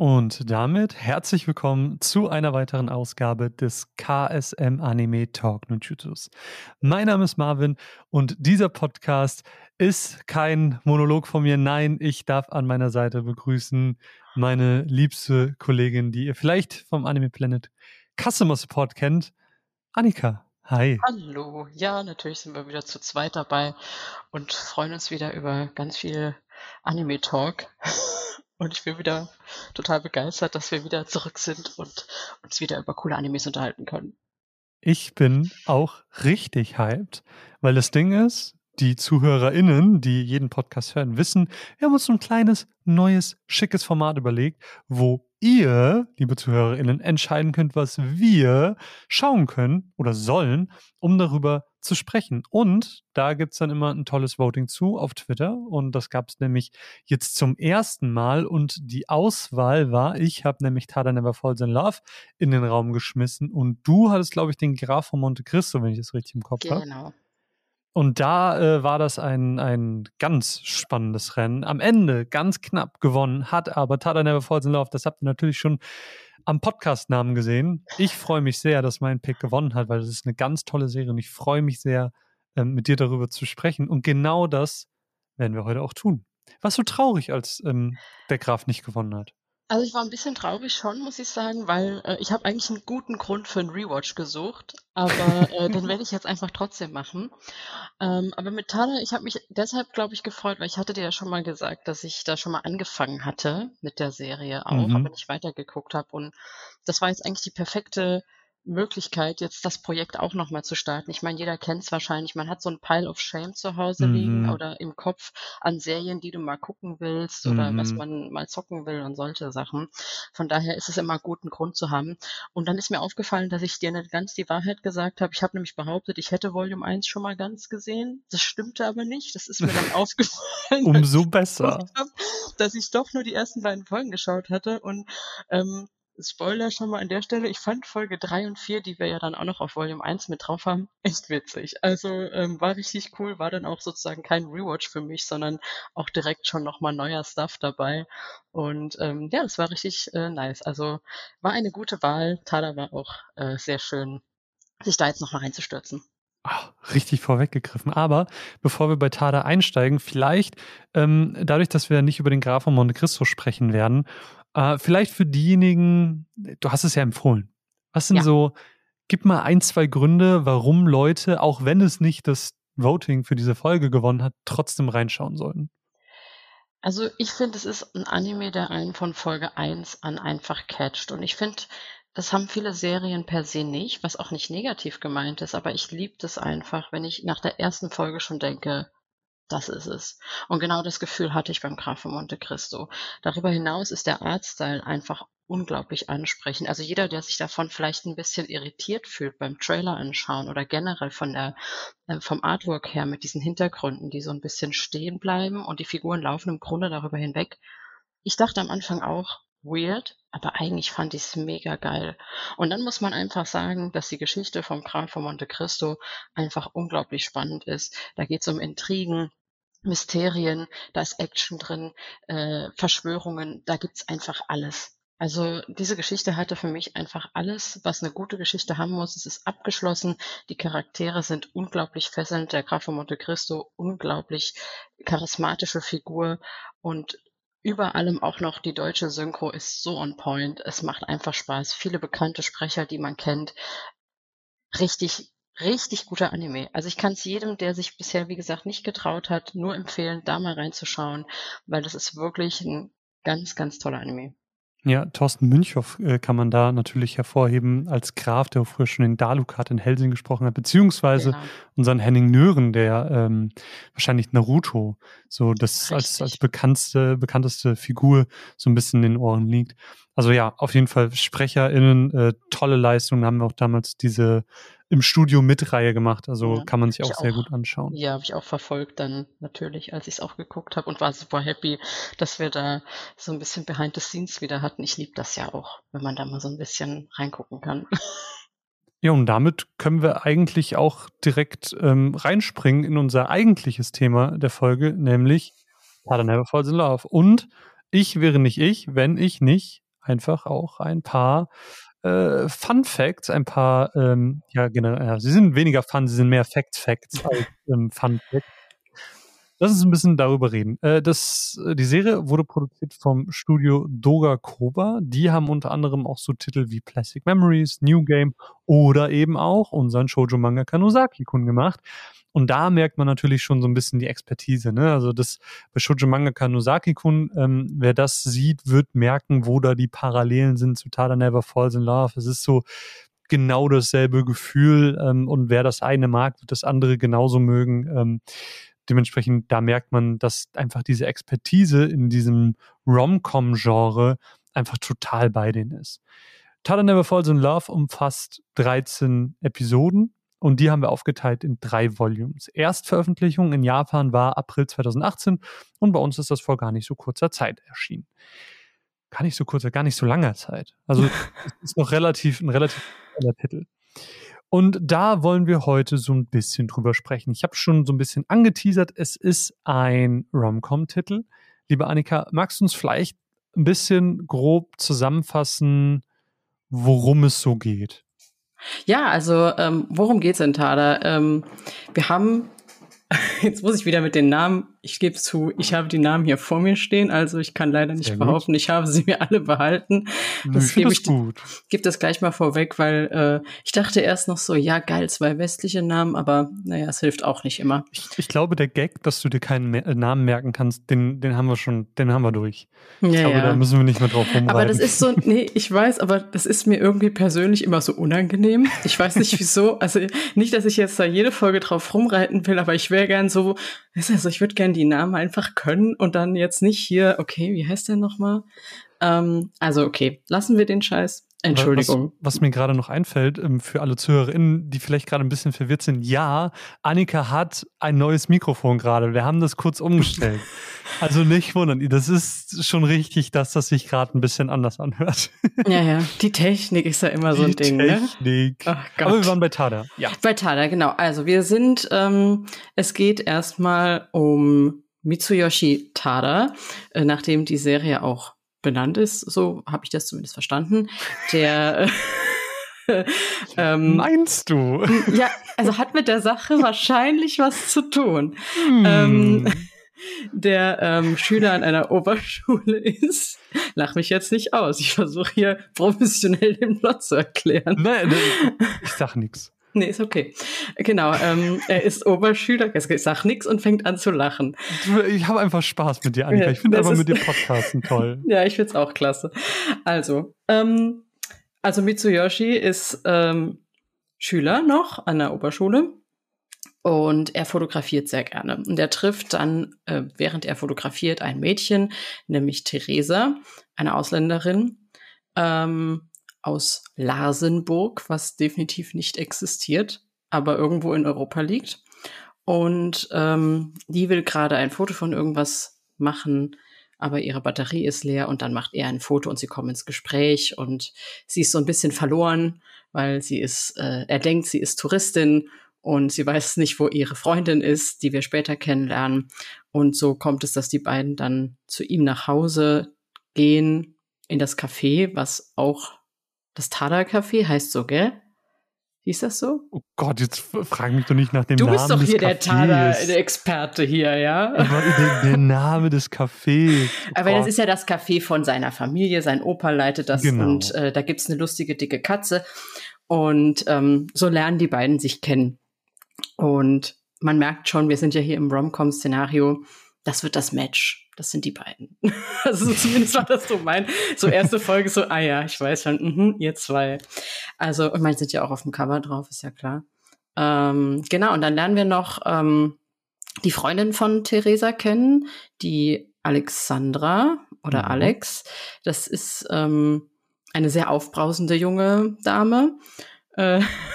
Und damit herzlich willkommen zu einer weiteren Ausgabe des KSM Anime Talk Nunchutus. Mein Name ist Marvin und dieser Podcast ist kein Monolog von mir. Nein, ich darf an meiner Seite begrüßen meine liebste Kollegin, die ihr vielleicht vom Anime Planet Customer Support kennt, Annika. Hi. Hallo. Ja, natürlich sind wir wieder zu zweit dabei und freuen uns wieder über ganz viel Anime Talk. Und ich bin wieder total begeistert, dass wir wieder zurück sind und uns wieder über coole Animes unterhalten können. Ich bin auch richtig hyped, weil das Ding ist, die ZuhörerInnen, die jeden Podcast hören, wissen, wir haben uns so ein kleines, neues, schickes Format überlegt, wo ihr, liebe ZuhörerInnen, entscheiden könnt, was wir schauen können oder sollen, um darüber zu sprechen. Und da gibt es dann immer ein tolles Voting zu auf Twitter. Und das gab es nämlich jetzt zum ersten Mal. Und die Auswahl war, ich habe nämlich Tada Never Falls in Love in den Raum geschmissen. Und du hattest, glaube ich, den Graf von Monte Cristo, wenn ich das richtig im Kopf habe. Genau. Und da war das ein ganz spannendes Rennen. Am Ende ganz knapp gewonnen hat aber Tada Never Falls in Love. Das habt ihr natürlich schon am Podcast-Namen gesehen. Ich freue mich sehr, dass mein Pick gewonnen hat, weil das ist eine ganz tolle Serie und ich freue mich sehr, mit dir darüber zu sprechen. Und genau das werden wir heute auch tun. Warst du traurig, als der Graf nicht gewonnen hat? Also ich war ein bisschen traurig schon, muss ich sagen, weil ich habe eigentlich einen guten Grund für einen Rewatch gesucht, aber den werde ich jetzt einfach trotzdem machen. Aber mit Tada, ich habe mich deshalb, glaube ich, gefreut, weil ich hatte dir ja schon mal gesagt, dass ich da schon mal angefangen hatte mit der Serie auch, aber nicht weitergeguckt habe. Und das war jetzt eigentlich die perfekte Möglichkeit, jetzt das Projekt auch nochmal zu starten. Ich meine, jeder kennt es wahrscheinlich. Man hat so ein Pile of Shame zu Hause liegen oder im Kopf an Serien, die du mal gucken willst oder was man mal zocken will und solche Sachen. Von daher ist es immer gut, einen Grund zu haben. Und dann ist mir aufgefallen, dass ich dir nicht ganz die Wahrheit gesagt habe. Ich habe nämlich behauptet, ich hätte Volume 1 schon mal ganz gesehen. Das stimmte aber nicht. Das ist mir dann aufgefallen. Umso besser. Dass ich doch nur die ersten beiden Folgen geschaut hatte und Spoiler schon mal an der Stelle, ich fand Folge 3 und 4, die wir ja dann auch noch auf Volume 1 mit drauf haben, echt witzig. Also war richtig cool, war dann auch sozusagen kein Rewatch für mich, sondern auch direkt schon nochmal neuer Stuff dabei. Und ja, das war richtig nice. Also war eine gute Wahl. Tada war auch sehr schön, sich da jetzt nochmal reinzustürzen. Richtig vorweggegriffen. Aber bevor wir bei Tada einsteigen, vielleicht dadurch, dass wir nicht über den Graf von Monte Cristo sprechen werden, vielleicht für diejenigen, du hast es ja empfohlen. Was sind so, gib mal ein, zwei Gründe, warum Leute, auch wenn es nicht das Voting für diese Folge gewonnen hat, trotzdem reinschauen sollten. Also ich finde, es ist ein Anime, der einen von Folge 1 an einfach catcht. Und ich finde, das haben viele Serien per se nicht, was auch nicht negativ gemeint ist, aber ich liebe das einfach, wenn ich nach der ersten Folge schon denke, das ist es. Und genau das Gefühl hatte ich beim Graf von Monte Cristo. Darüber hinaus ist der Artstyle einfach unglaublich ansprechend. Also jeder, der sich davon vielleicht ein bisschen irritiert fühlt beim Trailer anschauen oder generell von der vom Artwork her mit diesen Hintergründen, die so ein bisschen stehen bleiben und die Figuren laufen im Grunde darüber hinweg. Ich dachte am Anfang auch, weird, aber eigentlich fand ich es mega geil. Und dann muss man einfach sagen, dass die Geschichte vom Graf von Monte Cristo einfach unglaublich spannend ist. Da geht es um Intrigen, Mysterien, da ist Action drin, Verschwörungen, da gibt's einfach alles. Also diese Geschichte hatte für mich einfach alles, was eine gute Geschichte haben muss. Es ist abgeschlossen, die Charaktere sind unglaublich fesselnd, der Graf von Monte Cristo, unglaublich charismatische Figur und über allem auch noch die deutsche Synchro ist so on point. Es macht einfach Spaß. Viele bekannte Sprecher, die man kennt. Richtig, richtig guter Anime. Also ich kann es jedem, der sich bisher, wie gesagt, nicht getraut hat, nur empfehlen, da mal reinzuschauen, weil das ist wirklich ein ganz, ganz toller Anime. Ja, Thorsten Münchow kann man da natürlich hervorheben als Graf, der früher schon den Dalukat in Hellsing gesprochen hat, beziehungsweise unseren Henning Nören, der wahrscheinlich Naruto, so das als bekannteste Figur so ein bisschen in den Ohren liegt. Also ja, auf jeden Fall SprecherInnen, tolle Leistungen, haben wir auch damals diese im Studio mit Reihe gemacht, also ja, kann man sich auch sehr gut anschauen. Ja, habe ich auch verfolgt dann natürlich, als ich es auch geguckt habe und war super happy, dass wir da so ein bisschen Behind the Scenes wieder hatten. Ich liebe das ja auch, wenn man da mal so ein bisschen reingucken kann. Ja, und damit können wir eigentlich auch direkt reinspringen in unser eigentliches Thema der Folge, nämlich Tada Never Falls in Love. Und ich wäre nicht ich, wenn ich nicht einfach auch ein paar Fun Facts, ein paar, sie sind weniger Fun, sie sind mehr Facts als Fun Facts. Lass uns ein bisschen darüber reden. Die Serie wurde produziert vom Studio Doga Koba. Die haben unter anderem auch so Titel wie Plastic Memories, New Game oder eben auch unseren Shoujo Manga Kanosaki-kun gemacht. Und da merkt man natürlich schon so ein bisschen die Expertise, ne? Also das bei Shoujo Manga Kanosaki-kun, wer das sieht, wird merken, wo da die Parallelen sind zu Tada Never Falls in Love. Es ist so genau dasselbe Gefühl, und wer das eine mag, wird das andere genauso mögen. Dementsprechend, da merkt man, dass einfach diese Expertise in diesem Rom-Com-Genre einfach total bei denen ist. Tada Never Falls in Love umfasst 13 Episoden und die haben wir aufgeteilt in 3 Volumes. Erstveröffentlichung in Japan war April 2018 und bei uns ist das vor gar nicht so kurzer Zeit erschienen. Gar nicht so kurzer, gar nicht so langer Zeit. Also es ist noch ein relativ langer Titel. Und da wollen wir heute so ein bisschen drüber sprechen. Ich habe schon so ein bisschen angeteasert, es ist ein Rom-Com-Titel. Liebe Annika, magst du uns vielleicht ein bisschen grob zusammenfassen, worum es so geht? Ja, also worum geht's in Tada? Wir haben, jetzt muss ich wieder mit den Namen, ich gebe zu, ich habe die Namen hier vor mir stehen, also ich kann leider nicht behaupten, ich habe sie mir alle behalten. Das gebe ich gut. Gebe das gleich mal vorweg, weil ich dachte erst noch so, ja geil, 2 westliche Namen, aber naja, es hilft auch nicht immer. Ich glaube, der Gag, dass du dir keinen Namen merken kannst, den haben wir schon, den haben wir durch. Ja, ich glaube, da müssen wir nicht mehr drauf rumreiten. Aber das ist so, ich weiß, aber das ist mir irgendwie persönlich immer so unangenehm. Ich weiß nicht wieso, also nicht, dass ich jetzt da jede Folge drauf rumreiten will, aber ich wäre gern so, also ich würde gern die Namen einfach können und dann jetzt nicht hier, okay, wie heißt der nochmal? Also okay, lassen wir den Scheiß. Entschuldigung. Was mir gerade noch einfällt, für alle ZuhörerInnen, die vielleicht gerade ein bisschen verwirrt sind, ja, Annika hat ein neues Mikrofon gerade. Wir haben das kurz umgestellt. Also nicht wundern, das ist schon richtig, dass das sich gerade ein bisschen anders anhört. Ja, ja, die Technik ist ja immer so ein Ding, ne? Technik. Ach Gott. Aber wir waren bei Tada. Ja. Bei Tada, genau. Also wir sind, es geht erstmal um Mitsuyoshi Tada, nachdem die Serie auch benannt ist, so habe ich das zumindest verstanden. Der meinst du? Ja, also hat mit der Sache wahrscheinlich was zu tun. Der Schüler an einer Oberschule ist. Lach mich jetzt nicht aus. Ich versuche hier professionell den Plot zu erklären. Nein, ich sag nichts. Nee, ist okay. Genau, er ist Oberschüler, sagt nix und fängt an zu lachen. Ich habe einfach Spaß mit dir, Annika. Ja, ich finde einfach mit dir Podcasten toll. Ja, ich find's auch klasse. Also Mitsuyoshi ist Schüler noch an der Oberschule und er fotografiert sehr gerne. Und er trifft dann, während er fotografiert, ein Mädchen, nämlich Theresa, eine Ausländerin, aus Larsenburg, was definitiv nicht existiert, aber irgendwo in Europa liegt. Und die will gerade ein Foto von irgendwas machen, aber ihre Batterie ist leer und dann macht er ein Foto und sie kommen ins Gespräch und sie ist so ein bisschen verloren, weil sie ist, er denkt, sie ist Touristin und sie weiß nicht, wo ihre Freundin ist, die wir später kennenlernen. Und so kommt es, dass die beiden dann zu ihm nach Hause gehen, in das Café, was auch das Tada-Café heißt so, gell? Hieß das so? Oh Gott, jetzt frag mich doch nicht nach dem Namen des Cafés. Du bist doch hier der Tada-Experte hier, ja? Der Name des Cafés. Oh aber Gott. Das ist ja das Café von seiner Familie, sein Opa leitet das genau. Und da gibt's eine lustige, dicke Katze und so lernen die beiden sich kennen. Und man merkt schon, wir sind ja hier im Rom-Com-Szenario, das wird das Match. Das sind die beiden. Also zumindest war das so mein, so erste Folge, so, ah ja, ich weiß schon, ihr zwei. Also, ich meine, sind ja auch auf dem Cover drauf, ist ja klar. Genau, und dann lernen wir noch die Freundin von Theresa kennen, die Alexandra oder Alex. Das ist eine sehr aufbrausende junge Dame,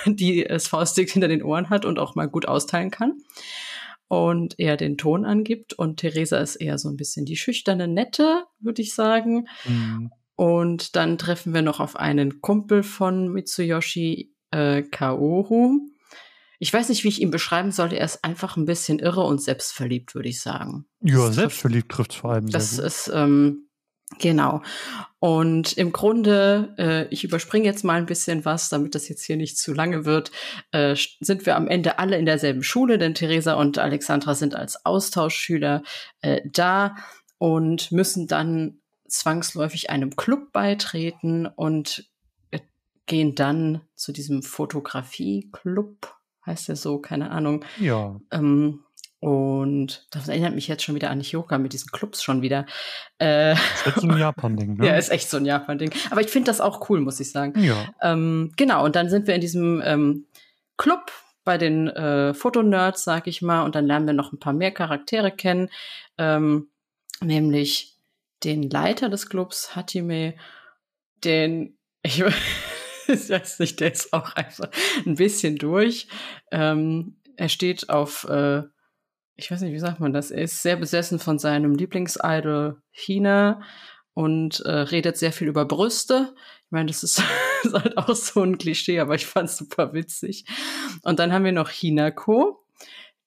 die es faustdick hinter den Ohren hat und auch mal gut austeilen kann. Und eher den Ton angibt. Und Theresa ist eher so ein bisschen die schüchterne, nette, würde ich sagen. Mhm. Und dann treffen wir noch auf einen Kumpel von Mitsuyoshi, Kaoru. Ich weiß nicht, wie ich ihn beschreiben sollte. Er ist einfach ein bisschen irre und selbstverliebt, würde ich sagen. Ja, selbstverliebt trifft es vor allem. Das ist Genau. Und im Grunde, ich überspringe jetzt mal ein bisschen was, damit das jetzt hier nicht zu lange wird, sind wir am Ende alle in derselben Schule, denn Theresa und Alexandra sind als Austauschschüler da und müssen dann zwangsläufig einem Club beitreten und gehen dann zu diesem Fotografie-Club, heißt der so, keine Ahnung. Ja. Und das erinnert mich jetzt schon wieder an Hyoka mit diesen Clubs schon wieder. Das ist so ein Japan-Ding, ne? Ja, ist echt so ein Japan-Ding. Aber ich finde das auch cool, muss ich sagen. Ja. Genau, und dann sind wir in diesem Club bei den Fotonerds, sag ich mal. Und dann lernen wir noch ein paar mehr Charaktere kennen. Nämlich den Leiter des Clubs, Hatime, den ich weiß nicht, der ist auch einfach ein bisschen durch. Er steht auf, ich weiß nicht, wie sagt man das? Er ist sehr besessen von seinem Lieblingsidol Hina und redet sehr viel über Brüste. Ich meine, das ist, ist halt auch so ein Klischee, aber ich fand's super witzig. Und dann haben wir noch Hinako,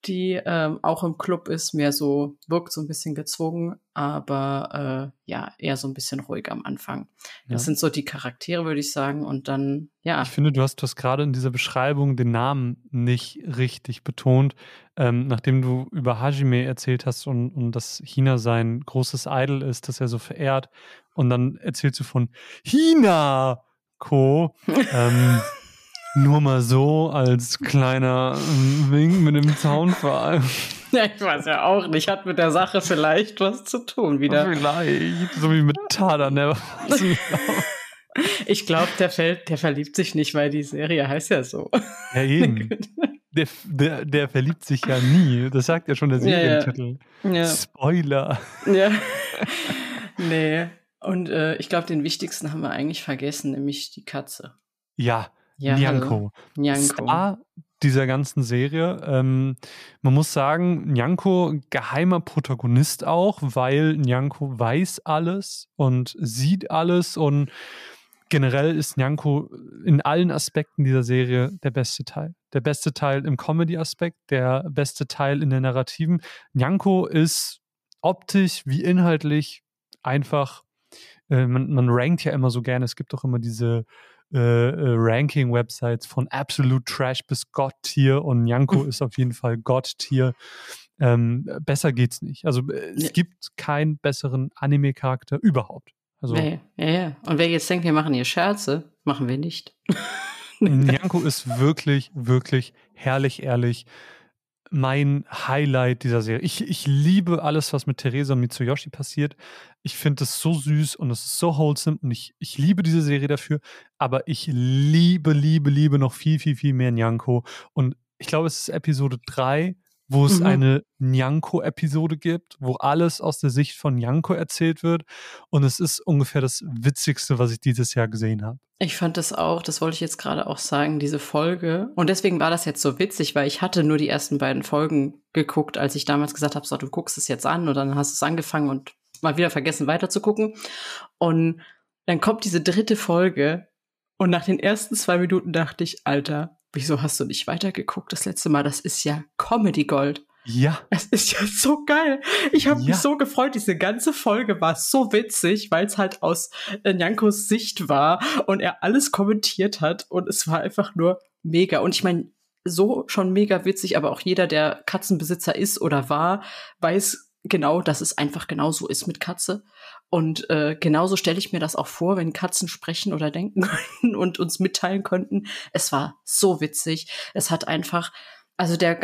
die auch im Club ist, mehr so, wirkt so ein bisschen gezwungen, aber ja, eher so ein bisschen ruhig am Anfang. Ja. Das sind so die Charaktere, würde ich sagen. Und dann, ja. Ich finde, du hast gerade in dieser Beschreibung den Namen nicht richtig betont. Nachdem du über Hajime erzählt hast und dass Hina sein großes Idol ist, das er so verehrt. Und dann erzählst du von Hinako. Nur mal so als kleiner Wink mit dem Zaunfall. Ja, ich weiß ja auch nicht. Hat mit der Sache vielleicht was zu tun wieder. Vielleicht. So wie mit Tada Never Falls in Love. Ich glaube, der verliebt sich nicht, weil die Serie heißt ja so. Ja, eben. Der verliebt sich ja nie. Das sagt ja schon der Serientitel. Ja, ja. Spoiler. Ja. Nee. Und ich glaube, den wichtigsten haben wir eigentlich vergessen, nämlich die Katze. Ja. Ja, Nyanko. Star dieser ganzen Serie. Man muss sagen, Nyanko, geheimer Protagonist auch, weil Nyanko weiß alles und sieht alles und generell ist Nyanko in allen Aspekten dieser Serie der beste Teil. Der beste Teil im Comedy-Aspekt, der beste Teil in der Narrativen. Nyanko ist optisch wie inhaltlich einfach, man rankt ja immer so gerne, es gibt doch immer diese Ranking-Websites von Absolute Trash bis Gott-Tier und Nyanko ist auf jeden Fall Gott-Tier. Besser geht's nicht. Also es gibt keinen besseren Anime-Charakter überhaupt. Also, ja. Und wer jetzt denkt, wir machen hier Scherze, machen wir nicht. Nyanko ist wirklich, wirklich herrlich ehrlich mein Highlight dieser Serie. Ich liebe alles, was mit Theresa und Mitsuyoshi passiert. Ich finde es so süß und es ist so wholesome und ich liebe diese Serie dafür, aber ich liebe noch viel, viel, viel mehr Nyanko. Und ich glaube, es ist Episode 3, wo es eine Nyanko-Episode gibt, wo alles aus der Sicht von Nyanko erzählt wird und es ist ungefähr das Witzigste, was ich dieses Jahr gesehen habe. Ich fand das auch, das wollte ich jetzt gerade auch sagen, diese Folge und deswegen war das jetzt so witzig, weil ich hatte nur die ersten beiden Folgen geguckt, als ich damals gesagt habe, so, du guckst es jetzt an und dann hast du es angefangen und mal wieder vergessen weiterzugucken und dann kommt diese dritte Folge und nach den ersten 2 Minuten dachte ich, Alter, wieso hast du nicht weitergeguckt das letzte Mal? Das ist ja Comedy Gold. Ja. Es ist ja so geil. Ich habe mich so gefreut. Diese ganze Folge war so witzig, weil es halt aus Nyankos Sicht war und er alles kommentiert hat und es war einfach nur mega. Und ich meine, so schon mega witzig, aber auch jeder, der Katzenbesitzer ist oder war, weiß genau, dass es einfach genau so ist mit Katze. Und genauso stelle ich mir das auch vor, wenn Katzen sprechen oder denken könnten und uns mitteilen könnten. Es war so witzig. Es hat einfach, also das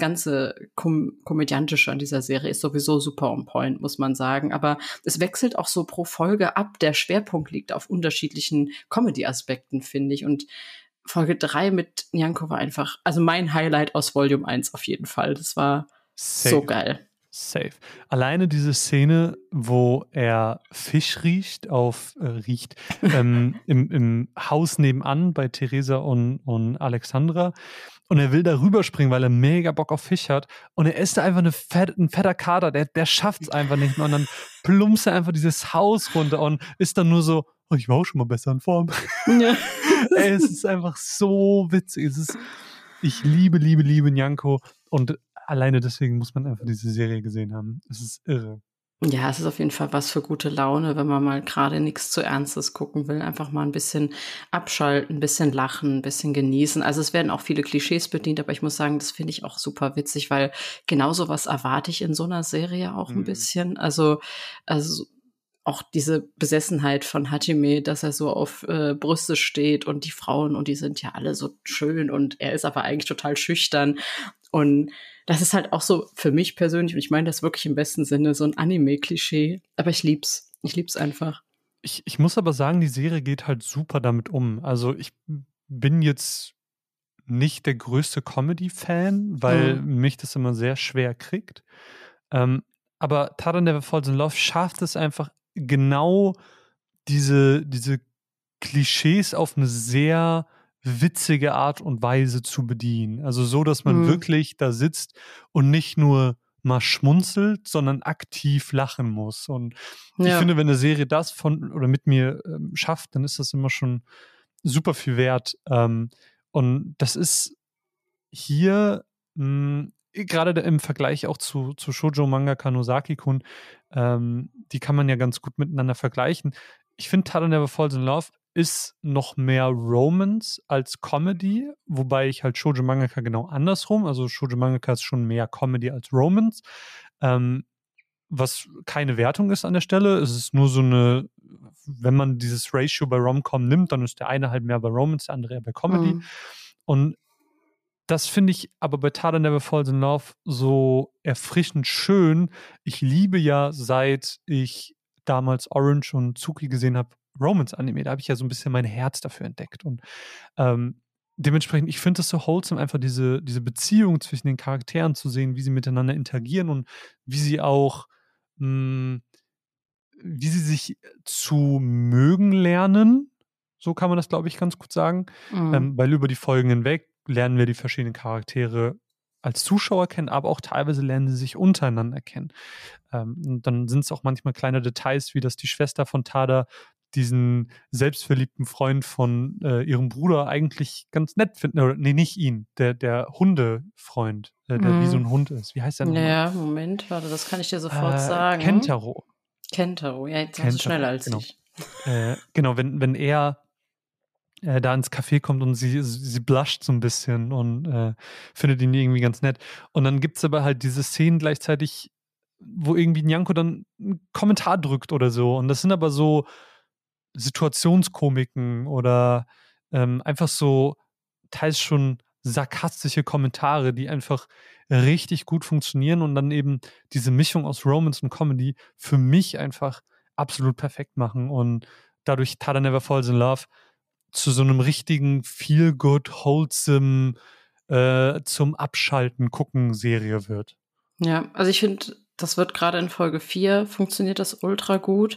ganze Komödiantische an dieser Serie ist sowieso super on point, muss man sagen. Aber es wechselt auch so pro Folge ab. Der Schwerpunkt liegt auf unterschiedlichen Comedy-Aspekten, finde ich. Und Folge 3 mit Nyanko war einfach, also mein Highlight aus Volume 1 auf jeden Fall. Das war so geil. Safe. Alleine diese Szene, wo er Fisch riecht, im Haus nebenan bei Theresa und Alexandra und er will da rüberspringen, weil er mega Bock auf Fisch hat und er ist da einfach ein fetter Kater, der schafft es einfach nicht mehr und dann plumpst er einfach dieses Haus runter und ist dann nur so, oh, ich war auch schon mal besser in Form. Ja. Ey, es ist einfach so witzig. Ich liebe Nyanko und alleine deswegen muss man einfach diese Serie gesehen haben. Es ist irre. Ja, es ist auf jeden Fall was für gute Laune, wenn man mal gerade nichts zu Ernstes gucken will. Einfach mal ein bisschen abschalten, ein bisschen lachen, ein bisschen genießen. Also es werden auch viele Klischees bedient, aber ich muss sagen, das finde ich auch super witzig, weil genau sowas erwarte ich in so einer Serie auch ein bisschen. Also auch diese Besessenheit von Hajime, dass er so auf Brüste steht und die Frauen und die sind ja alle so schön und er ist aber eigentlich total schüchtern. Und das ist halt auch so für mich persönlich, und ich meine das wirklich im besten Sinne, so ein Anime-Klischee. Aber ich lieb's. Ich lieb's einfach. Ich muss aber sagen, die Serie geht halt super damit um. Also ich bin jetzt nicht der größte Comedy-Fan, weil mich das immer sehr schwer kriegt. Aber Tada Never Falls in Love schafft es einfach genau diese Klischees auf eine sehr witzige Art und Weise zu bedienen. Also so, dass man wirklich da sitzt und nicht nur mal schmunzelt, sondern aktiv lachen muss. Und ich finde, wenn eine Serie das von oder mit mir schafft, dann ist das immer schon super viel wert. Und das ist hier gerade im Vergleich auch zu Shoujo Manga Kanosaki-kun, die kann man ja ganz gut miteinander vergleichen. Ich finde, Tada Never Falls in Love ist noch mehr Romance als Comedy, wobei ich halt Shoujo Mangaka genau andersrum, also Shoujo Mangaka ist schon mehr Comedy als Romance, was keine Wertung ist an der Stelle. Es ist nur so eine, wenn man dieses Ratio bei Rom-Com nimmt, dann ist der eine halt mehr bei Romance, der andere eher bei Comedy. Und das finde ich aber bei Tada Never Falls in Love so erfrischend schön. Ich liebe ja, seit ich damals Orange und Tsuki gesehen habe, Romance-Anime. Da habe ich ja so ein bisschen mein Herz dafür entdeckt. Und dementsprechend, ich finde es so wholesome, einfach diese Beziehung zwischen den Charakteren zu sehen, wie sie miteinander interagieren und wie sie auch, wie sie sich zu mögen lernen. So kann man das, glaube ich, ganz gut sagen. Weil über die Folgen hinweg lernen wir die verschiedenen Charaktere als Zuschauer kennen, aber auch teilweise lernen sie sich untereinander kennen. Und dann sind es auch manchmal kleine Details, wie dass die Schwester von Tada diesen selbstverliebten Freund von ihrem Bruder eigentlich ganz nett finden. Oder, nee, nicht ihn, der Hundefreund, der wie so ein Hund ist. Wie heißt der nochmal? Ja, Moment, warte, das kann ich dir sofort sagen. Kentaro, ja, jetzt warst du schneller als ich. Genau, wenn er da ins Café kommt und sie blusht so ein bisschen und findet ihn irgendwie ganz nett. Und dann gibt es aber halt diese Szenen gleichzeitig, wo irgendwie Nyanko dann einen Kommentar drückt oder so. Und das sind aber so Situationskomiken oder einfach so teils schon sarkastische Kommentare, die einfach richtig gut funktionieren und dann eben diese Mischung aus Romance und Comedy für mich einfach absolut perfekt machen und dadurch Tada Never Falls in Love zu so einem richtigen Feel-Good, Wholesome, zum Abschalten gucken Serie wird. Ja, also ich finde, das wird gerade in Folge 4 funktioniert das ultra gut.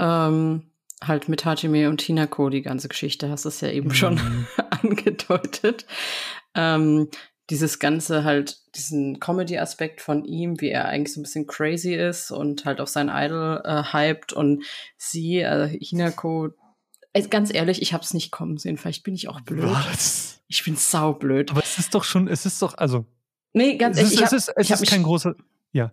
Halt mit Hajime und Hinako, die ganze Geschichte, hast du es ja eben schon angedeutet. Dieses Ganze halt, diesen Comedy-Aspekt von ihm, wie er eigentlich so ein bisschen crazy ist und halt auf sein Idol hypt und sie, also Hinako, ganz ehrlich, ich hab's nicht kommen sehen, vielleicht bin ich auch blöd. Was? Ich bin saublöd. Aber es ist doch schon, also. Nee, ganz ehrlich, es ist kein großer, ja.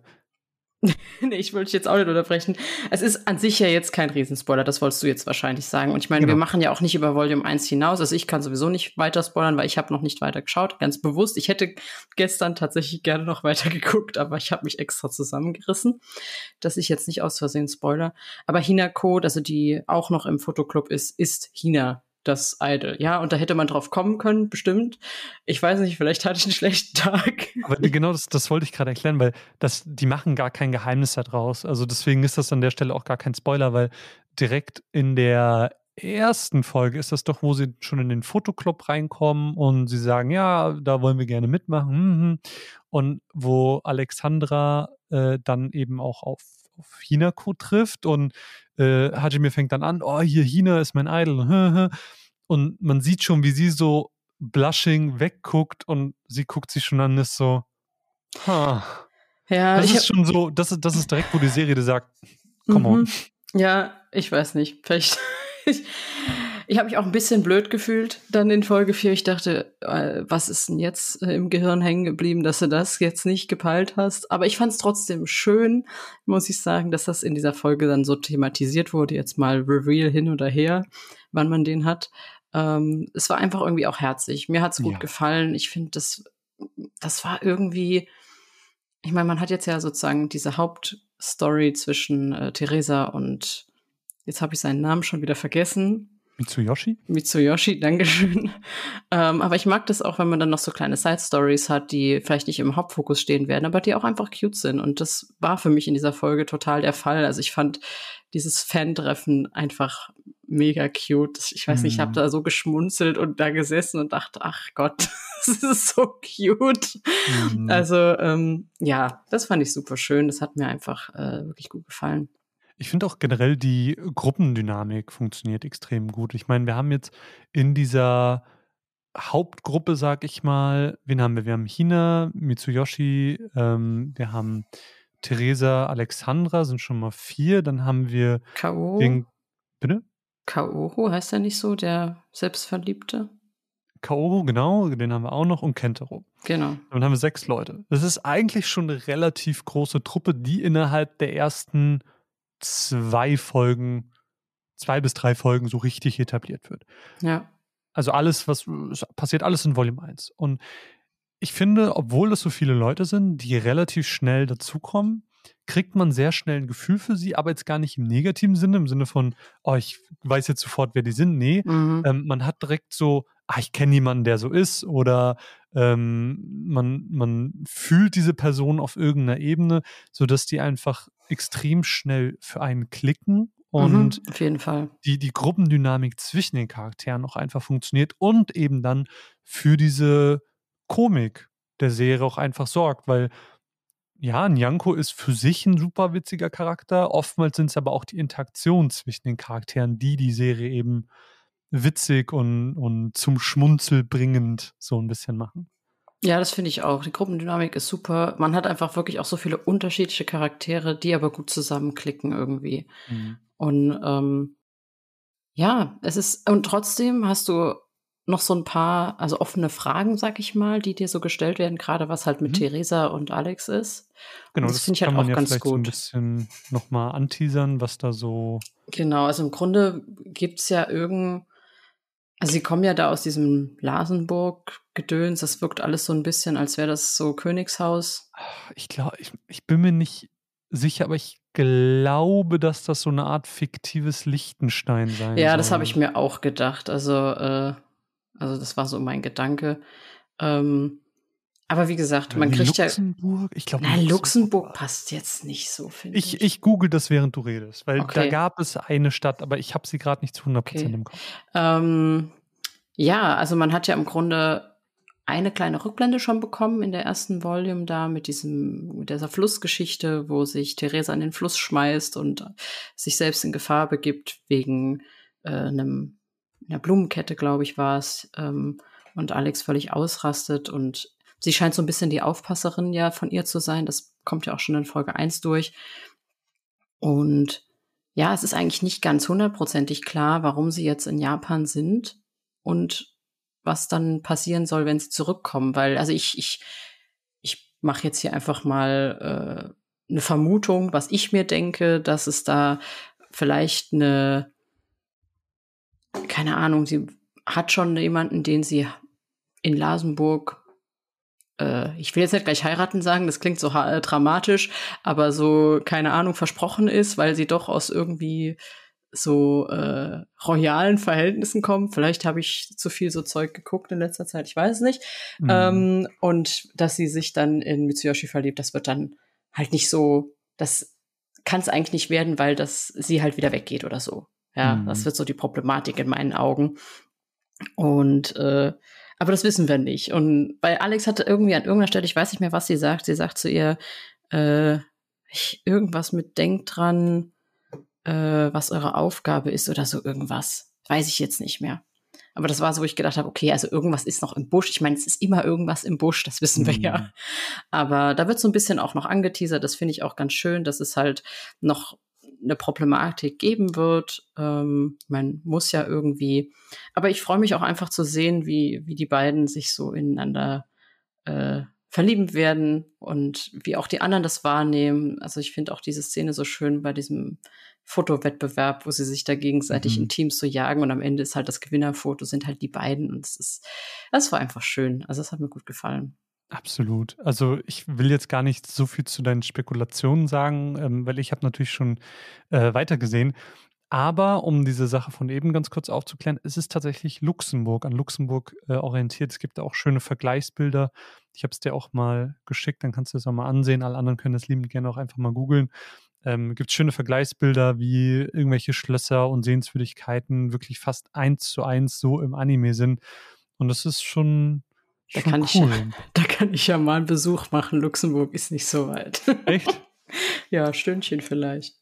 Nee, ich wollte dich jetzt auch nicht unterbrechen. Es ist an sich ja jetzt kein Riesenspoiler, das wolltest du jetzt wahrscheinlich sagen. Und ich meine, genau. Wir machen ja auch nicht über Volume 1 hinaus. Also ich kann sowieso nicht weiter spoilern, weil ich habe noch nicht weiter geschaut, ganz bewusst. Ich hätte gestern tatsächlich gerne noch weiter geguckt, aber ich habe mich extra zusammengerissen, dass ich jetzt nicht aus Versehen spoiler. Aber Hinako, also die auch noch im Fotoclub ist Hina das Idol. Ja, und da hätte man drauf kommen können, bestimmt. Ich weiß nicht, vielleicht hatte ich einen schlechten Tag. Aber genau, das wollte ich gerade erklären, weil die machen gar kein Geheimnis da draus. Also deswegen ist das an der Stelle auch gar kein Spoiler, weil direkt in der ersten Folge ist das doch, wo sie schon in den Fotoclub reinkommen und sie sagen, ja, da wollen wir gerne mitmachen. Und wo Alexandra dann eben auch auf Hinako trifft und Hajime fängt dann an, oh, hier Hina ist mein Idol. Und man sieht schon, wie sie so blushing wegguckt und sie guckt sich schon an, ist so, ja, das ist schon so, das ist direkt, wo die Serie sagt, come on. Ja, ich weiß nicht, vielleicht Ich habe mich auch ein bisschen blöd gefühlt dann in Folge 4. Ich dachte, was ist denn jetzt im Gehirn hängen geblieben, dass du das jetzt nicht gepeilt hast? Aber ich fand es trotzdem schön, muss ich sagen, dass das in dieser Folge dann so thematisiert wurde. Jetzt mal Reveal hin oder her, wann man den hat. Es war einfach irgendwie auch herzig. Mir hat's gut gefallen. Ich finde, das war irgendwie, ich meine, man hat jetzt ja sozusagen diese Hauptstory zwischen Teresa und, jetzt habe ich seinen Namen schon wieder vergessen. Mitsuyoshi? Mitsuyoshi, dankeschön. Aber ich mag das auch, wenn man dann noch so kleine Side-Stories hat, die vielleicht nicht im Hauptfokus stehen werden, aber die auch einfach cute sind. Und das war für mich in dieser Folge total der Fall. Also ich fand dieses Fan-Treffen einfach mega cute. Ich weiß nicht, ich habe da so geschmunzelt und da gesessen und dachte, ach Gott, das ist so cute. Mhm. Also ja, das fand ich super schön. Das hat mir einfach wirklich gut gefallen. Ich finde auch generell, die Gruppendynamik funktioniert extrem gut. Ich meine, wir haben jetzt in dieser Hauptgruppe, sag ich mal, wen haben wir? Wir haben Hina, Mitsuyoshi, wir haben Teresa, Alexandra, sind schon mal 4. Dann haben wir K.O. Bitte? Kaoru, heißt er nicht so, der Selbstverliebte? Kaoru, genau, den haben wir auch noch und Kentaro. Genau. Dann haben wir 6 Leute. Das ist eigentlich schon eine relativ große Truppe, die innerhalb der ersten 2 bis 3 Folgen so richtig etabliert wird. Ja. Also alles, was passiert, alles in Volume 1. Und ich finde, obwohl das so viele Leute sind, die relativ schnell dazukommen, kriegt man sehr schnell ein Gefühl für sie, aber jetzt gar nicht im negativen Sinne, im Sinne von, oh, ich weiß jetzt sofort, wer die sind. Nee, man hat direkt so, ich kenne jemanden, der so ist, oder man fühlt diese Person auf irgendeiner Ebene, sodass die einfach extrem schnell für einen klicken und auf jeden Fall die Gruppendynamik zwischen den Charakteren auch einfach funktioniert und eben dann für diese Komik der Serie auch einfach sorgt, weil ja, Nyanko ist für sich ein super witziger Charakter. Oftmals sind es aber auch die Interaktionen zwischen den Charakteren, die Serie eben witzig und zum Schmunzel bringend so ein bisschen machen. Ja, das finde ich auch. Die Gruppendynamik ist super. Man hat einfach wirklich auch so viele unterschiedliche Charaktere, die aber gut zusammenklicken irgendwie. Mhm. Und ja, es ist, und trotzdem hast du noch so ein paar, also offene Fragen, sag ich mal, die dir so gestellt werden, gerade was halt mit Teresa und Alex ist. Genau, und das finde ich halt auch ja ganz gut. Ein bisschen nochmal anteasern, was da so. Genau, also im Grunde gibt's ja also sie kommen ja da aus diesem Lasenburg-Gedöns, das wirkt alles so ein bisschen, als wäre das so Königshaus. Ich glaube, ich bin mir nicht sicher, aber ich glaube, dass das so eine Art fiktives Liechtenstein sein soll. Ja, das habe ich mir auch gedacht, also das war so mein Gedanke. Aber wie gesagt, man kriegt Luxemburg? Ich glaube, Luxemburg passt jetzt nicht so, finde ich. Ich google das, während du redest, weil da gab es eine Stadt, aber ich habe sie gerade nicht zu 100% im Kopf. Ja, also man hat ja im Grunde eine kleine Rückblende schon bekommen in der ersten Volume da mit dieser Flussgeschichte, wo sich Teresa in den Fluss schmeißt und sich selbst in Gefahr begibt wegen einer Blumenkette, glaube ich, war es. Und Alex völlig ausrastet und sie scheint so ein bisschen die Aufpasserin ja von ihr zu sein. Das kommt ja auch schon in Folge 1 durch. Und ja, es ist eigentlich nicht ganz 100% klar, warum sie jetzt in Japan sind und was dann passieren soll, wenn sie zurückkommen. Weil, also ich mache jetzt hier einfach mal eine Vermutung, was ich mir denke, dass es da vielleicht keine Ahnung, sie hat schon jemanden, den sie in Lasenburg, ich will jetzt nicht gleich heiraten sagen, das klingt so dramatisch, aber so, keine Ahnung, versprochen ist, weil sie doch aus irgendwie so royalen Verhältnissen kommt. Vielleicht habe ich zu viel so Zeug geguckt in letzter Zeit, ich weiß nicht. Und dass sie sich dann in Mitsuyoshi verliebt, das wird dann halt nicht so, das kann es eigentlich nicht werden, weil sie halt wieder weggeht oder so. Ja, das wird so die Problematik in meinen Augen. Und aber das wissen wir nicht. Und bei Alex hatte irgendwie an irgendeiner Stelle, ich weiß nicht mehr, was sie sagt zu ihr irgendwas mit denk dran, was eure Aufgabe ist oder so irgendwas. Weiß ich jetzt nicht mehr. Aber das war so, wo ich gedacht habe, okay, also irgendwas ist noch im Busch. Ich meine, es ist immer irgendwas im Busch, das wissen wir ja. Aber da wird so ein bisschen auch noch angeteasert. Das finde ich auch ganz schön, dass es halt noch eine Problematik geben wird. Man muss ja irgendwie. Aber ich freue mich auch einfach zu sehen, wie die beiden sich so ineinander verlieben werden und wie auch die anderen das wahrnehmen. Also ich finde auch diese Szene so schön bei diesem Fotowettbewerb, wo sie sich da gegenseitig in Teams so jagen und am Ende ist halt das Gewinnerfoto, sind halt die beiden und das war einfach schön. Also das hat mir gut gefallen. Absolut. Also ich will jetzt gar nicht so viel zu deinen Spekulationen sagen, weil ich habe natürlich schon weitergesehen. Aber um diese Sache von eben ganz kurz aufzuklären, ist es tatsächlich an Luxemburg orientiert. Es gibt da auch schöne Vergleichsbilder. Ich habe es dir auch mal geschickt, dann kannst du es auch mal ansehen. Alle anderen können das liebend gerne auch einfach mal googeln. Gibt schöne Vergleichsbilder, wie irgendwelche Schlösser und Sehenswürdigkeiten wirklich fast 1:1 so im Anime sind. Und das ist schon cool. Da kann ich ja mal einen Besuch machen. Luxemburg ist nicht so weit. Echt? Ja, Stündchen vielleicht.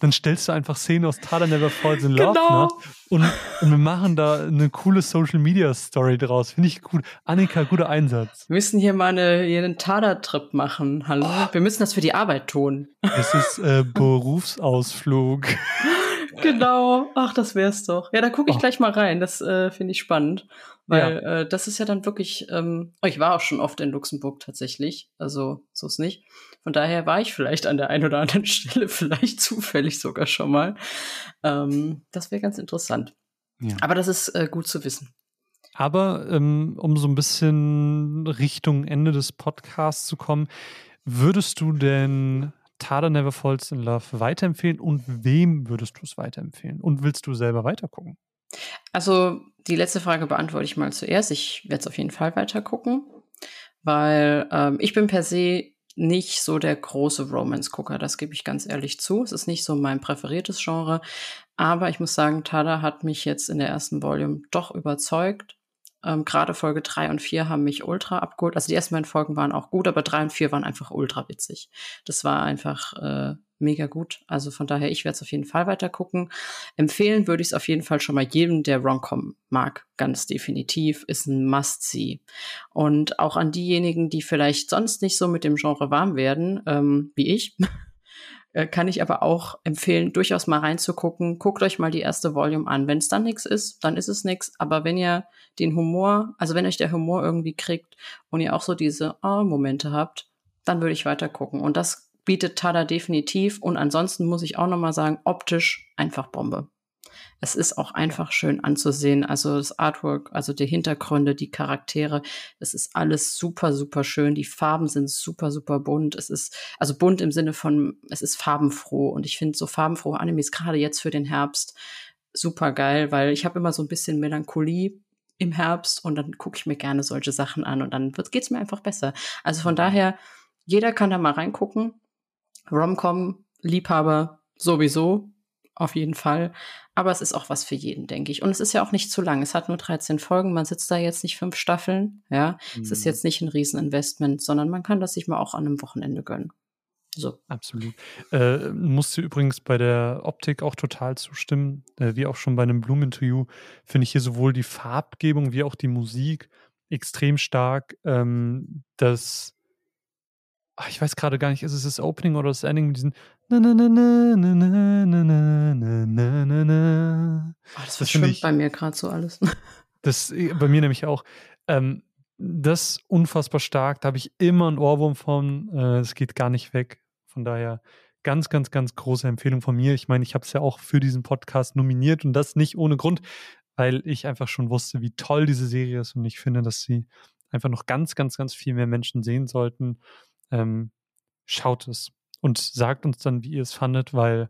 Dann stellst du einfach Szenen aus Tada Never Falls in Love nach und wir machen da eine coole Social-Media-Story draus. Finde ich gut. Annika, guter Einsatz. Wir müssen hier mal einen Tada-Trip machen. Hallo. Oh. Wir müssen das für die Arbeit tun. Es ist Berufsausflug. Genau. Ach, das wär's doch. Ja, da gucke ich gleich mal rein. Das finde ich spannend. Weil das ist ja dann wirklich, ich war auch schon oft in Luxemburg tatsächlich, also so ist nicht. Von daher war ich vielleicht an der einen oder anderen Stelle, vielleicht zufällig sogar schon mal. Das wäre ganz interessant. Ja. Aber das ist gut zu wissen. Aber um so ein bisschen Richtung Ende des Podcasts zu kommen, würdest du denn Tada Never Falls in Love weiterempfehlen und wem würdest du es weiterempfehlen? Und willst du selber weitergucken? Also die letzte Frage beantworte ich mal zuerst. Ich werde es auf jeden Fall weiter gucken, weil ich bin per se nicht so der große Romance-Gucker. Das gebe ich ganz ehrlich zu. Es ist nicht so mein präferiertes Genre. Aber ich muss sagen, Tada hat mich jetzt in der ersten Volume doch überzeugt. Gerade Folge 3 und 4 haben mich ultra abgeholt. Also die ersten beiden Folgen waren auch gut, aber 3 und 4 waren einfach ultra witzig. Das war einfach mega gut. Also von daher, ich werde es auf jeden Fall weiter gucken. Empfehlen würde ich es auf jeden Fall schon mal jedem, der Rom-Com mag. Ganz definitiv. Ist ein Must-See. Und auch an diejenigen, die vielleicht sonst nicht so mit dem Genre warm werden, wie ich, kann ich aber auch empfehlen, durchaus mal reinzugucken. Guckt euch mal die erste Volume an. Wenn es dann nichts ist, dann ist es nichts. Aber wenn ihr wenn euch der Humor irgendwie kriegt und ihr auch so diese Momente habt, dann würde ich weiter gucken. Und das bietet Tada definitiv. Und ansonsten muss ich auch nochmal sagen, optisch einfach Bombe. Es ist auch einfach schön anzusehen. Also das Artwork, also die Hintergründe, die Charaktere, es ist alles super, super schön. Die Farben sind super, super bunt. Es ist also bunt im Sinne von, es ist farbenfroh. Und ich finde so farbenfrohe Animes, gerade jetzt für den Herbst, super geil, weil ich habe immer so ein bisschen Melancholie im Herbst und dann gucke ich mir gerne solche Sachen an und dann geht's mir einfach besser. Also von daher, jeder kann da mal reingucken. Rom-Com, Liebhaber sowieso, auf jeden Fall. Aber es ist auch was für jeden, denke ich. Und es ist ja auch nicht zu lang. Es hat nur 13 Folgen. Man sitzt da jetzt nicht 5 Staffeln. Ja, Es ist jetzt nicht ein Rieseninvestment, sondern man kann das sich mal auch an einem Wochenende gönnen. So. Absolut. Musst du übrigens bei der Optik auch total zustimmen. Wie auch schon bei einem Bloom Into You finde ich hier sowohl die Farbgebung wie auch die Musik extrem stark. Ich weiß gerade gar nicht, ist es das Opening oder das Ending mit diesen das verschwimmt bei mir gerade so alles. Das bei mir nämlich auch. Das unfassbar stark. Da habe ich immer einen Ohrwurm von. Es geht gar nicht weg. Von daher ganz, ganz, ganz große Empfehlung von mir. Ich meine, ich habe es ja auch für diesen Podcast nominiert und das nicht ohne Grund, weil ich einfach schon wusste, wie toll diese Serie ist und ich finde, dass sie einfach noch ganz, ganz, ganz viel mehr Menschen sehen sollten. Schaut es und sagt uns dann, wie ihr es fandet, weil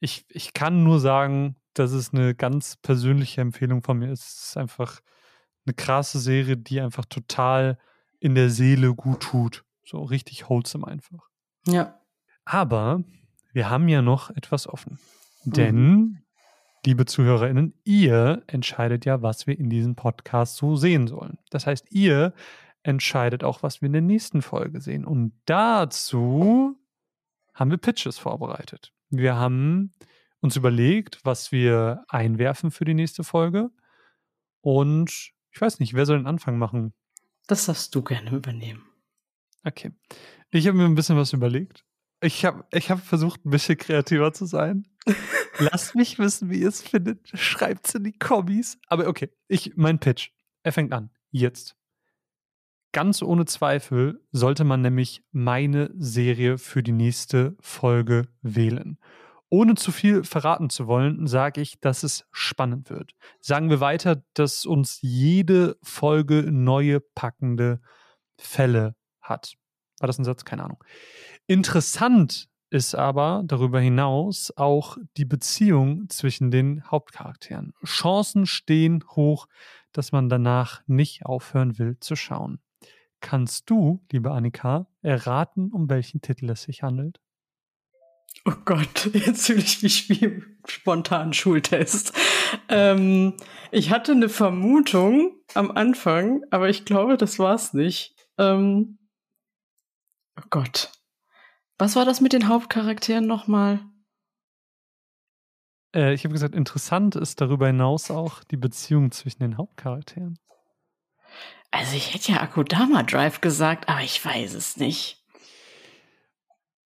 ich kann nur sagen, dass es eine ganz persönliche Empfehlung von mir ist. Es ist einfach eine krasse Serie, die einfach total in der Seele gut tut. So richtig wholesome einfach. Ja. Aber wir haben ja noch etwas offen. Denn, liebe ZuhörerInnen, ihr entscheidet ja, was wir in diesem Podcast so sehen sollen. Das heißt, ihr entscheidet auch, was wir in der nächsten Folge sehen. Und dazu haben wir Pitches vorbereitet. Wir haben uns überlegt, was wir einwerfen für die nächste Folge. Und ich weiß nicht, wer soll den Anfang machen? Das darfst du gerne übernehmen. Okay. Ich habe mir ein bisschen was überlegt. Ich hab versucht, ein bisschen kreativer zu sein. Lasst mich wissen, wie ihr es findet. Schreibt's in die Kommis. Aber okay, mein Pitch. Er fängt an. Jetzt. Ganz ohne Zweifel sollte man nämlich meine Serie für die nächste Folge wählen. Ohne zu viel verraten zu wollen, sage ich, dass es spannend wird. Sagen wir weiter, dass uns jede Folge neue packende Fälle hat. War das ein Satz? Keine Ahnung. Interessant ist aber darüber hinaus auch die Beziehung zwischen den Hauptcharakteren. Chancen stehen hoch, dass man danach nicht aufhören will zu schauen. Kannst du, liebe Annika, erraten, um welchen Titel es sich handelt? Oh Gott, jetzt fühle ich mich wie im spontanen Schultest. Ich hatte eine Vermutung am Anfang, aber ich glaube, das war's nicht. Oh Gott. Was war das mit den Hauptcharakteren nochmal? Ich habe gesagt, interessant ist darüber hinaus auch die Beziehung zwischen den Hauptcharakteren. Also ich hätte ja Akudama Drive gesagt, aber ich weiß es nicht.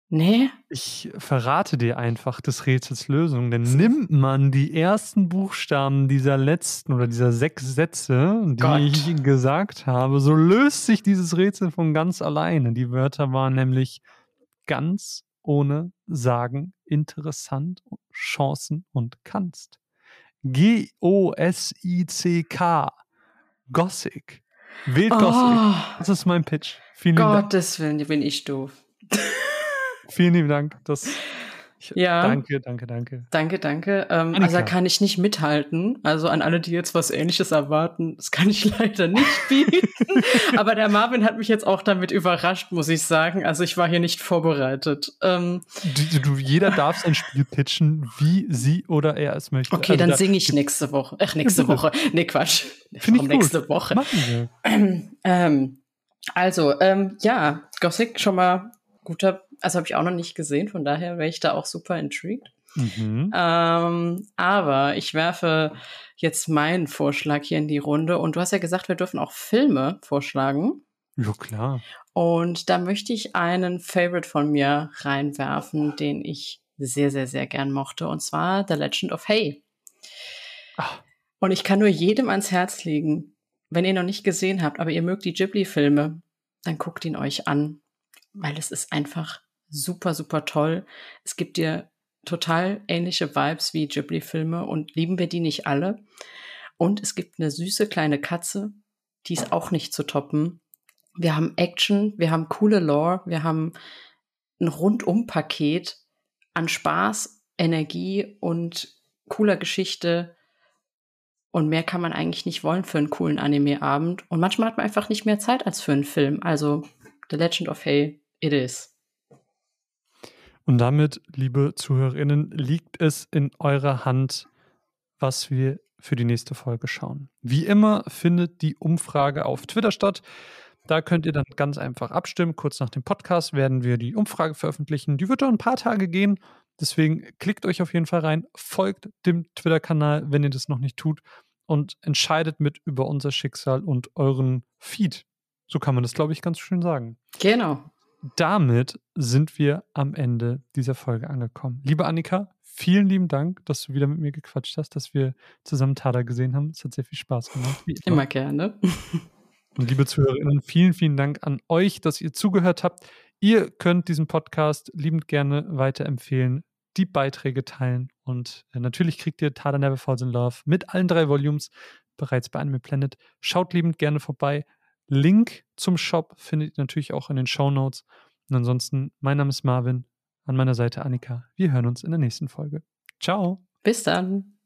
Nee? Ich verrate dir einfach des Rätsels Lösung, denn nimmt man die ersten Buchstaben dieser letzten oder dieser 6 Sätze, die ich gesagt habe, so löst sich dieses Rätsel von ganz alleine. Die Wörter waren nämlich ganz ohne Sagen, interessant, Chancen und kannst. G-O-S-I-C-K. Gossick. Wählt Gossick. Das ist mein Pitch. Vielen Dank. Gottes Willen, bin ich doof. Vielen lieben Dank. Danke. Danke. Also da kann ich nicht mithalten. Also an alle, die jetzt was Ähnliches erwarten, das kann ich leider nicht bieten. Aber der Marvin hat mich jetzt auch damit überrascht, muss ich sagen. Also ich war hier nicht vorbereitet. Jeder darf sein Spiel pitchen, wie sie oder er es möchte. Okay, also dann singe ich nächste Woche. Nee, Quatsch. Finde ich nächste Woche. Machen wir. Ja, Gossick schon mal guter. Also habe ich auch noch nicht gesehen, von daher wäre ich da auch super intrigued. Mhm. Aber ich werfe jetzt meinen Vorschlag hier in die Runde. Und du hast ja gesagt, wir dürfen auch Filme vorschlagen. Ja, klar. Und da möchte ich einen Favorite von mir reinwerfen, den ich sehr, sehr, sehr gern mochte. Und zwar The Legend of Hay. Ach. Und ich kann nur jedem ans Herz legen, wenn ihr noch nicht gesehen habt, aber ihr mögt die Ghibli-Filme, dann guckt ihn euch an. Weil es ist einfach super, super toll. Es gibt dir total ähnliche Vibes wie Ghibli-Filme und lieben wir die nicht alle. Und es gibt eine süße kleine Katze, die ist auch nicht zu toppen. Wir haben Action, wir haben coole Lore, wir haben ein Rundum-Paket an Spaß, Energie und cooler Geschichte. Und mehr kann man eigentlich nicht wollen für einen coolen Anime-Abend. Und manchmal hat man einfach nicht mehr Zeit als für einen Film. Also The Legend of Hay, it is. Und damit, liebe ZuhörerInnen, liegt es in eurer Hand, was wir für die nächste Folge schauen. Wie immer findet die Umfrage auf Twitter statt. Da könnt ihr dann ganz einfach abstimmen. Kurz nach dem Podcast werden wir die Umfrage veröffentlichen. Die wird dann ein paar Tage gehen. Deswegen klickt euch auf jeden Fall rein. Folgt dem Twitter-Kanal, wenn ihr das noch nicht tut. Und entscheidet mit über unser Schicksal und euren Feed. So kann man das, glaube ich, ganz schön sagen. Genau. Damit sind wir am Ende dieser Folge angekommen. Liebe Annika, vielen lieben Dank, dass du wieder mit mir gequatscht hast, dass wir zusammen Tada gesehen haben. Es hat sehr viel Spaß gemacht. Immer gerne. Und liebe ZuhörerInnen, vielen, vielen Dank an euch, dass ihr zugehört habt. Ihr könnt diesen Podcast liebend gerne weiterempfehlen, die Beiträge teilen und natürlich kriegt ihr Tada Never Falls in Love mit allen 3 Volumes bereits bei Anime Planet. Schaut liebend gerne vorbei. Link zum Shop findet ihr natürlich auch in den Shownotes. Und ansonsten, mein Name ist Marvin, an meiner Seite Annika. Wir hören uns in der nächsten Folge. Ciao. Bis dann.